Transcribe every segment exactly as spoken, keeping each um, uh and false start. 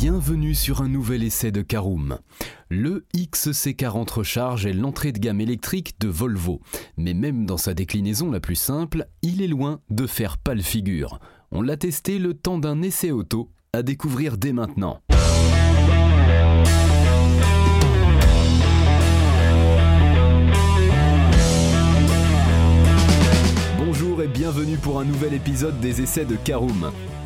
Bienvenue sur un nouvel essai de Karoom. Le X C quarante Recharge est l'entrée de gamme électrique de Volvo, mais même dans sa déclinaison la plus simple, il est loin de faire pâle figure. On l'a testé le temps d'un essai auto, à découvrir dès maintenant. Bonjour et bienvenue pour un nouvel épisode des essais de Karoom.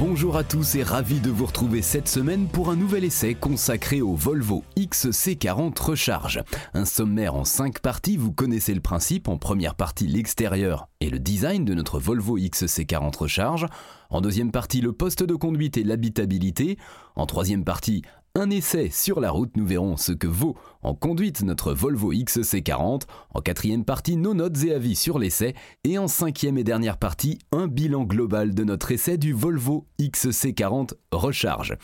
Bonjour à tous et ravi de vous retrouver cette semaine pour un nouvel essai consacré au Volvo X C quarante Recharge. Un sommaire en cinq parties, vous connaissez le principe. En première partie, l'extérieur et le design de notre Volvo X C quarante Recharge. En deuxième partie, le poste de conduite et l'habitabilité. En troisième partie, un essai sur la route, nous verrons ce que vaut en conduite notre Volvo X C quarante. En quatrième partie, nos notes et avis sur l'essai. Et en cinquième et dernière partie, un bilan global de notre essai du Volvo X C quarante Recharge.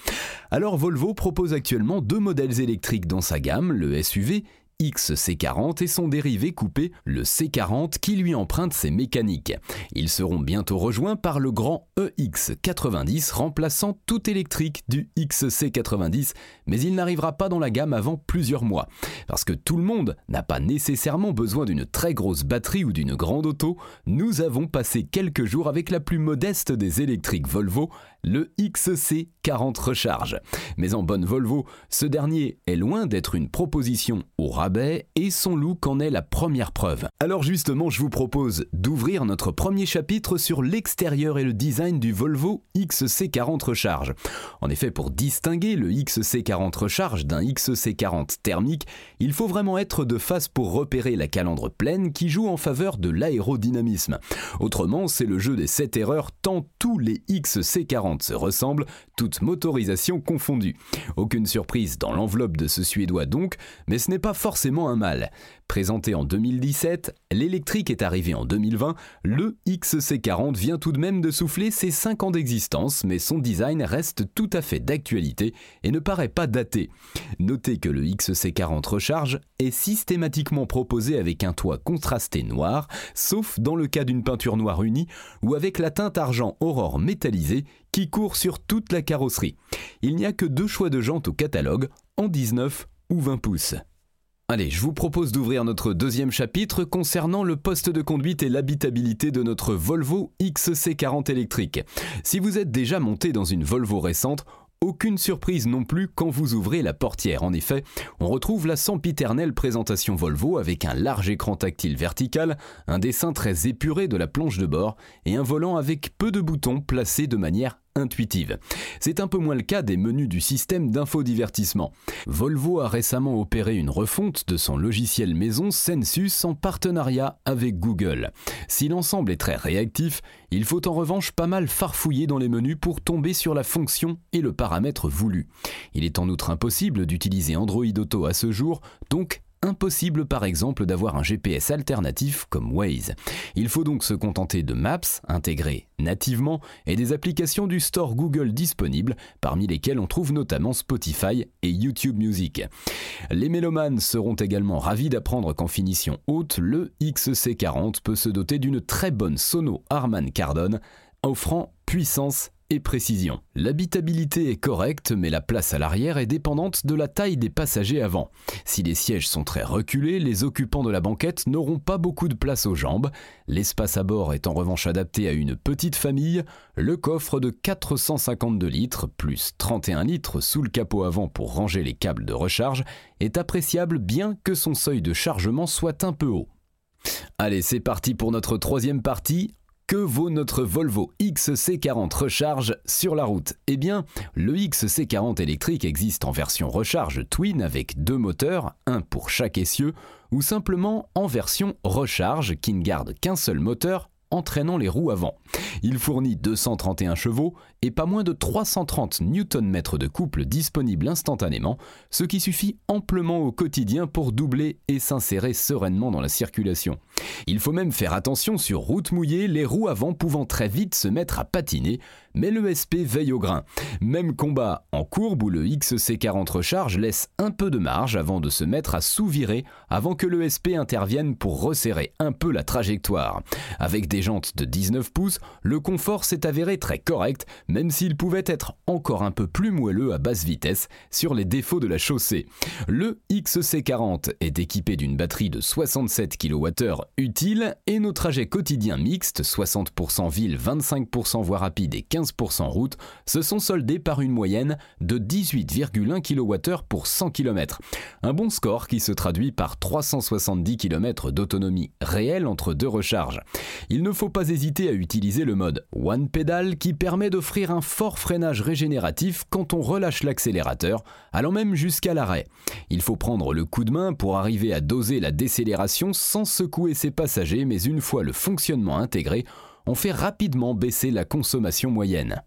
Alors Volvo propose actuellement deux modèles électriques dans sa gamme, le S U V X C quarante et son dérivé coupé, le C quarante, qui lui emprunte ses mécaniques. Ils seront bientôt rejoints par le grand E X quatre-vingt-dix, remplaçant tout électrique du X C quatre-vingt-dix, mais il n'arrivera pas dans la gamme avant plusieurs mois. Parce que tout le monde n'a pas nécessairement besoin d'une très grosse batterie ou d'une grande auto, nous avons passé quelques jours avec la plus modeste des électriques Volvo, le X C quarante Recharge. Mais en bonne Volvo, ce dernier est loin d'être une proposition au rabais et son look en est la première preuve. Alors justement, je vous propose d'ouvrir notre premier chapitre sur l'extérieur et le design du Volvo X C quarante Recharge. En effet, pour distinguer le X C quarante Recharge d'un X C quarante thermique, il faut vraiment être de face pour repérer la calandre pleine qui joue en faveur de l'aérodynamisme. Autrement, c'est le jeu des sept erreurs tant tous les X C quarante se ressemblent, toutes motorisations confondues. Aucune surprise dans l'enveloppe de ce Suédois donc, mais ce n'est pas forcément un mal. Présenté en deux mille dix-sept, l'électrique est arrivé en deux mille vingt, le X C quarante vient tout de même de souffler ses cinq ans d'existence, mais son design reste tout à fait d'actualité et ne paraît pas daté. Notez que le X C quarante Recharge est systématiquement proposé avec un toit contrasté noir, sauf dans le cas d'une peinture noire unie ou avec la teinte argent aurore métallisée qui court sur toute la carrosserie. Il n'y a que deux choix de jantes au catalogue, en dix-neuf ou vingt pouces. Allez, je vous propose d'ouvrir notre deuxième chapitre concernant le poste de conduite et l'habitabilité de notre Volvo X C quarante électrique. Si vous êtes déjà monté dans une Volvo récente, aucune surprise non plus quand vous ouvrez la portière. En effet, on retrouve la sempiternelle présentation Volvo avec un large écran tactile vertical, un dessin très épuré de la planche de bord et un volant avec peu de boutons placés de manière intuitive. C'est un peu moins le cas des menus du système d'infodivertissement. Volvo a récemment opéré une refonte de son logiciel maison Sensus en partenariat avec Google. Si l'ensemble est très réactif, il faut en revanche pas mal farfouiller dans les menus pour tomber sur la fonction et le paramètre voulu. Il est en outre impossible d'utiliser Android Auto à ce jour, donc impossible par exemple d'avoir un G P S alternatif comme Waze. Il faut donc se contenter de Maps intégrées nativement et des applications du store Google disponibles, parmi lesquelles on trouve notamment Spotify et YouTube Music. Les mélomanes seront également ravis d'apprendre qu'en finition haute, le X C quarante peut se doter d'une très bonne sono Harman Kardon, offrant puissance et précision. L'habitabilité est correcte, mais la place à l'arrière est dépendante de la taille des passagers avant. Si les sièges sont très reculés, les occupants de la banquette n'auront pas beaucoup de place aux jambes. L'espace à bord est en revanche adapté à une petite famille. Le coffre de quatre cent cinquante-deux litres, plus trente et un litres sous le capot avant pour ranger les câbles de recharge, est appréciable bien que son seuil de chargement soit un peu haut. Allez, c'est parti pour notre troisième partie. Que vaut notre Volvo X C quarante Recharge sur la route? Eh bien, le X C quarante électrique existe en version recharge twin avec deux moteurs, un pour chaque essieu, ou simplement en version recharge qui ne garde qu'un seul moteur, entraînant les roues avant. Il fournit deux cent trente et un chevaux et pas moins de trois cent trente Nm de couple disponibles instantanément, ce qui suffit amplement au quotidien pour doubler et s'insérer sereinement dans la circulation. Il faut même faire attention sur route mouillée, les roues avant pouvant très vite se mettre à patiner, mais le S P veille au grain. Même combat en courbe où le X C quarante Recharge laisse un peu de marge avant de se mettre à sous-virer avant que le S P intervienne pour resserrer un peu la trajectoire. Avec des jantes de dix-neuf pouces, le confort s'est avéré très correct, même s'il pouvait être encore un peu plus moelleux à basse vitesse sur les défauts de la chaussée. Le X C quarante est équipé d'une batterie de soixante-sept kilowattheures utile et nos trajets quotidiens mixtes, soixante pour cent ville, vingt-cinq pour cent voie rapide et quinze pour cent route, se sont soldés par une moyenne de dix-huit virgule un kilowattheures pour cent kilomètres. Un bon score qui se traduit par trois cent soixante-dix kilomètres d'autonomie réelle entre deux recharges. Il ne faut pas hésiter à utiliser le mode One Pedal qui permet d'offrir un fort freinage régénératif quand on relâche l'accélérateur, allant même jusqu'à l'arrêt. Il faut prendre le coup de main pour arriver à doser la décélération sans secouer ses passagers, mais une fois le fonctionnement intégré, on fait rapidement baisser la consommation moyenne.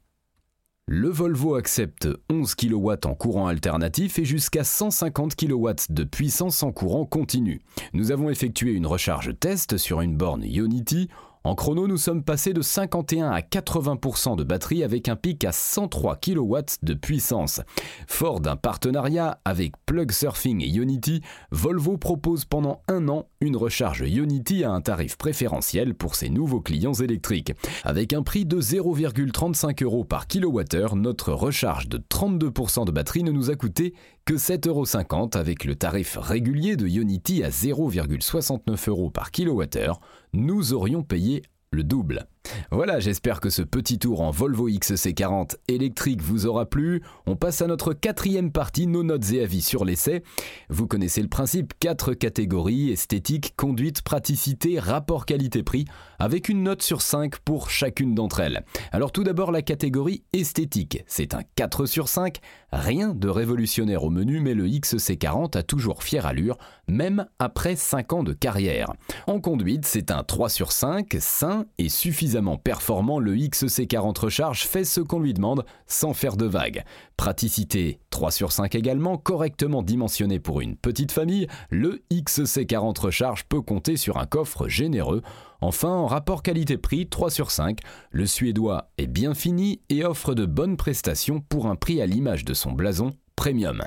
Le Volvo accepte onze kilowatts en courant alternatif et jusqu'à cent cinquante kilowatts de puissance en courant continu. Nous avons effectué une recharge test sur une borne Unity. En chrono, nous sommes passés de cinquante et un à quatre-vingts pour cent de batterie avec un pic à cent trois kilowatts de puissance. Fort d'un partenariat avec Plug Surfing et Ionity, Volvo propose pendant un an une recharge Ionity à un tarif préférentiel pour ses nouveaux clients électriques. Avec un prix de zéro virgule trente-cinq euros par kilowattheure, notre recharge de trente-deux pour cent de batterie ne nous a coûté que sept euros cinquante avec le tarif régulier de Ionity à zéro virgule soixante-neuf euros par kilowattheure. Nous aurions payé le double. Voilà, j'espère que ce petit tour en Volvo X C quarante électrique vous aura plu. On passe à notre quatrième partie, nos notes et avis sur l'essai. Vous connaissez le principe, quatre catégories, esthétique, conduite, praticité, rapport qualité-prix, avec une note sur cinq pour chacune d'entre elles. Alors tout d'abord la catégorie esthétique, c'est un quatre sur cinq, rien de révolutionnaire au menu mais le X C quarante a toujours fière allure, même après cinq ans de carrière. En conduite, c'est un trois sur cinq, sain et suffisant. Performant, le X C quarante Recharge fait ce qu'on lui demande sans faire de vagues. Praticité trois sur cinq également, correctement dimensionné pour une petite famille, le X C quarante Recharge peut compter sur un coffre généreux. Enfin, en rapport qualité-prix, trois sur cinq, le Suédois est bien fini et offre de bonnes prestations pour un prix à l'image de son blason premium.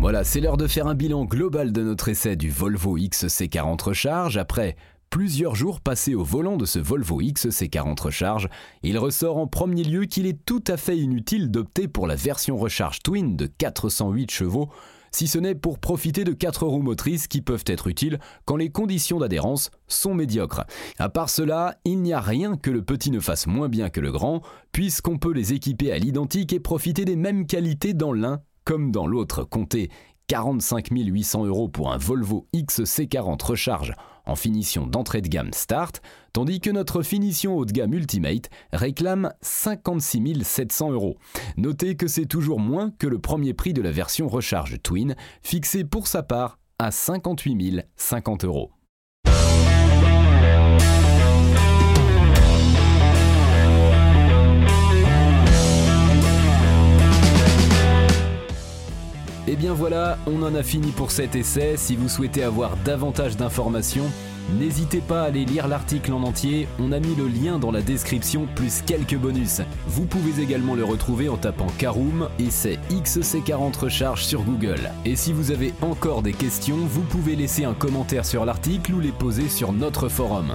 Voilà, c'est l'heure de faire un bilan global de notre essai du Volvo X C quarante Recharge. Après plusieurs jours passés au volant de ce Volvo X C quarante Recharge, il ressort en premier lieu qu'il est tout à fait inutile d'opter pour la version recharge twin de quatre cent huit chevaux, si ce n'est pour profiter de quatre roues motrices qui peuvent être utiles quand les conditions d'adhérence sont médiocres. À part cela, il n'y a rien que le petit ne fasse moins bien que le grand, puisqu'on peut les équiper à l'identique et profiter des mêmes qualités dans l'un comme dans l'autre. Comptez quarante-cinq mille huit cents euros pour un Volvo X C quarante Recharge en finition d'entrée de gamme Start, tandis que notre finition haut de gamme Ultimate réclame cinquante-six mille sept cents euros. Notez que c'est toujours moins que le premier prix de la version recharge Twin, fixé pour sa part à cinquante-huit mille cinquante euros. Et bien voilà, on en a fini pour cet essai. Si vous souhaitez avoir davantage d'informations, n'hésitez pas à aller lire l'article en entier, on a mis le lien dans la description plus quelques bonus. Vous pouvez également le retrouver en tapant Karoom, essai X C quarante Recharge sur Google. Et si vous avez encore des questions, vous pouvez laisser un commentaire sur l'article ou les poser sur notre forum.